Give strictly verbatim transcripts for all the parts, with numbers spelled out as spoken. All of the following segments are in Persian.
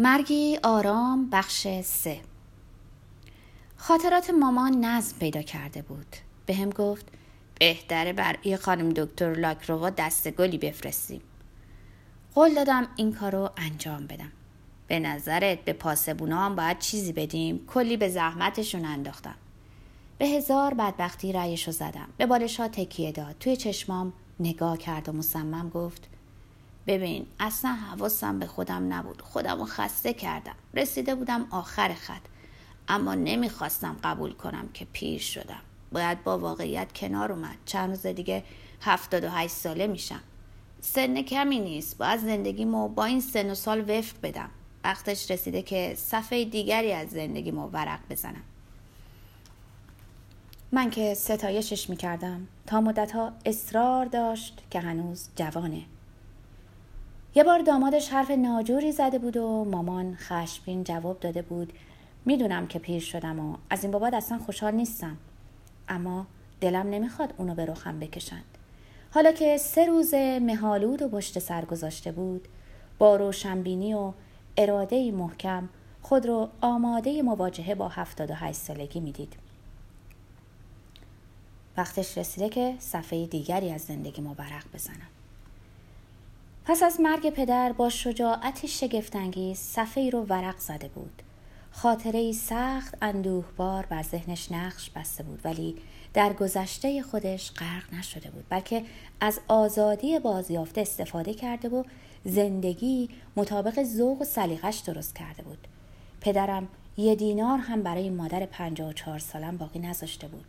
مرگی آرام بخش سه. خاطرات مامان نظم پیدا کرده بود. به هم گفت بهتره برای خانم دکتر لاکرووا دست گلی بفرستیم. قول دادم این کارو انجام بدم. به نظرت به پاسبونا هم باید چیزی بدیم؟ کلی به زحمتشون انداختم. به هزار بدبختی رأیشو زدم. به بالشا تکیه داد. توی چشمام نگاه کرد و مصمم گفت ببین، اصلا حواسم به خودم نبود. خودمو خسته کردم. رسیده بودم آخر خط، اما نمیخواستم قبول کنم که پیر شدم. باید با واقعیت کنار اومد. چند روز دیگه هفتاد و هشت ساله میشم. سن کمی نیست. باید زندگیمو با این سن و سال وفق بدم. وقتش رسیده که صفحه دیگری از زندگیمو ورق بزنم. من که ستایشش میکردم، تا مدتها اصرار داشت که هنوز جوانه. یه بار دامادش حرف ناجوری زده بود و مامان خشمگین جواب داده بود میدونم که پیر شدم و از این بابت اصلا خوشحال نیستم، اما دلم نمیخواد اونو به رخم بکشند. حالا که سه روز مهالود و پشت سر گذاشته بود، با روشنبینی و اراده‌ای محکم خود رو آماده مواجهه با هفتاد و هشت سالگی میدید. وقتش رسیده که صفحه دیگری از زندگی ما ورق بزنم. پس از مرگ پدر با شجاعت شگفت‌انگیز صفحه‌ای رو ورق زده بود. خاطره‌ای سخت اندوهبار بر ذهنش نقش بسته بود، ولی در گذشته خودش غرق نشده بود، بلکه از آزادی بازیافته استفاده کرده و زندگی مطابق ذوق و سلیقش درست کرده بود. پدرم یه دینار هم برای مادر پنجاه و چهار سالم باقی نذاشته بود.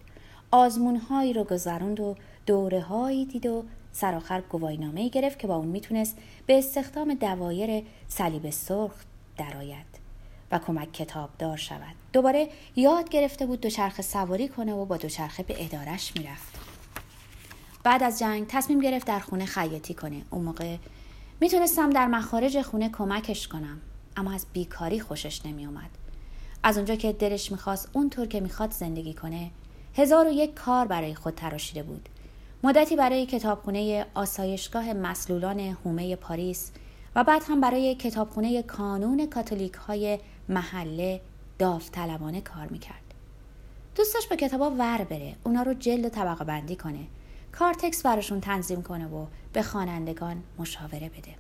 آزمون‌هایی رو گذروند و دوره‌هایی دید و سرآخر گواهینامه‌ای گرفت که با اون میتونست به استخدام دوایر صلیب سرخ درآید و کمک کتابدار شود. دوباره یاد گرفته بود دوچرخه سواری کنه و با دوچرخه به ادارش میرفت. بعد از جنگ تصمیم گرفت در خونه خیاطی کنه. اون موقع میتونستم در مخارج خونه کمکش کنم، اما از بیکاری خوشش نمیومد. از اونجا که دلش میخواست اونطور که میخواد زندگی کنه، هزار و یک کار برای خود تراشیده بود. مدتی برای کتابخونه آسایشگاه مسلولان هومه پاریس و بعد هم برای کتابخونه کانون کاتولیک‌های محله داوطلبانه کار میکرد. دوست داشت با کتابا ور بره، اونا رو جلد و طبقه بندی کنه، کارتکس براشون تنظیم کنه و به خوانندگان مشاوره بده.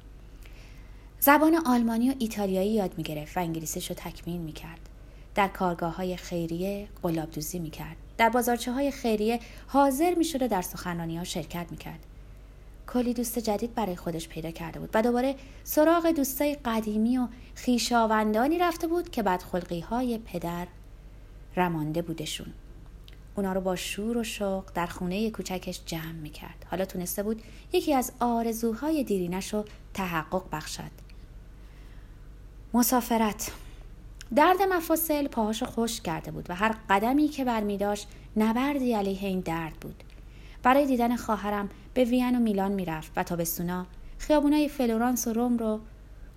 زبان آلمانی و ایتالیایی یاد میگرفت و انگلیسیش رو تکمیل میکرد. در کارگاه‌های خیریه قلابدوزی میکرد. در بازارچه‌های خیریه حاضر می‌شد و در سخنرانی‌ها شرکت می‌کرد. کلی دوست جدید برای خودش پیدا کرده بود و دوباره سراغ دوستای قدیمی و خویشاوندانی رفته بود که بدخلقی‌های پدر رمانده بودشون. اونا رو با شور و شوق در خونه کوچکش جمع می‌کرد. حالا تونسته بود یکی از آرزوهای دیرینش رو تحقق بخشد. مسافرت درد مفاصل پاهاشو خشک کرده بود و هر قدمی که برمی‌داشت نبردی علیه این درد بود. برای دیدن خواهرم به وین و میلان میرفت و تابستونا خیابونای فلورانس و روم رو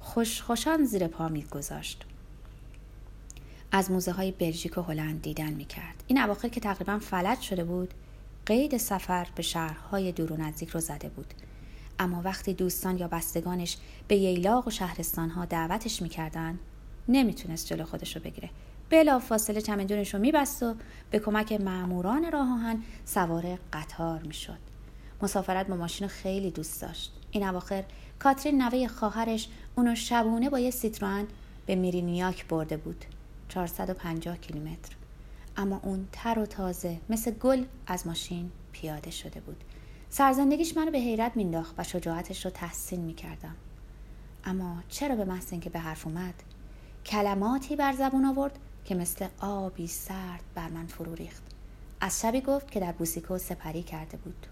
خوشخوشان زیر پا میگذاشت. از موزه های بلژیک و هلند دیدن میکرد. این اواخر که تقریبا فلج شده بود، قید سفر به شهرهای دور و نزدیک رو زده بود. اما وقتی دوستان یا بستگانش به ییلاق و شهرستانها دعوتش میکردن، نمیتونست جلو خودش رو بگیره. بلافاصله چمدونش رو میبست و به کمک ماموران راه آهن سوار قطار میشد. مسافرت با ماشین خیلی دوست داشت. این اواخر کاترین نوه خواهرش اونو شبونه با یه سیتروئن به میرینیاک برده بود. چهارصد و پنجاه کیلومتر. اما اون تر و تازه مثل گل از ماشین پیاده شده بود. سرزندگیش منو به حیرت مینداخت و شجاعتش رو تحسین میکردم. اما چرا به محض اینکه به حرف اومد، کلماتی بر زبان آورد که مثل آبی سرد بر من فرو ریخت. از شبی گفت که در بوسیکو سپری کرده بود.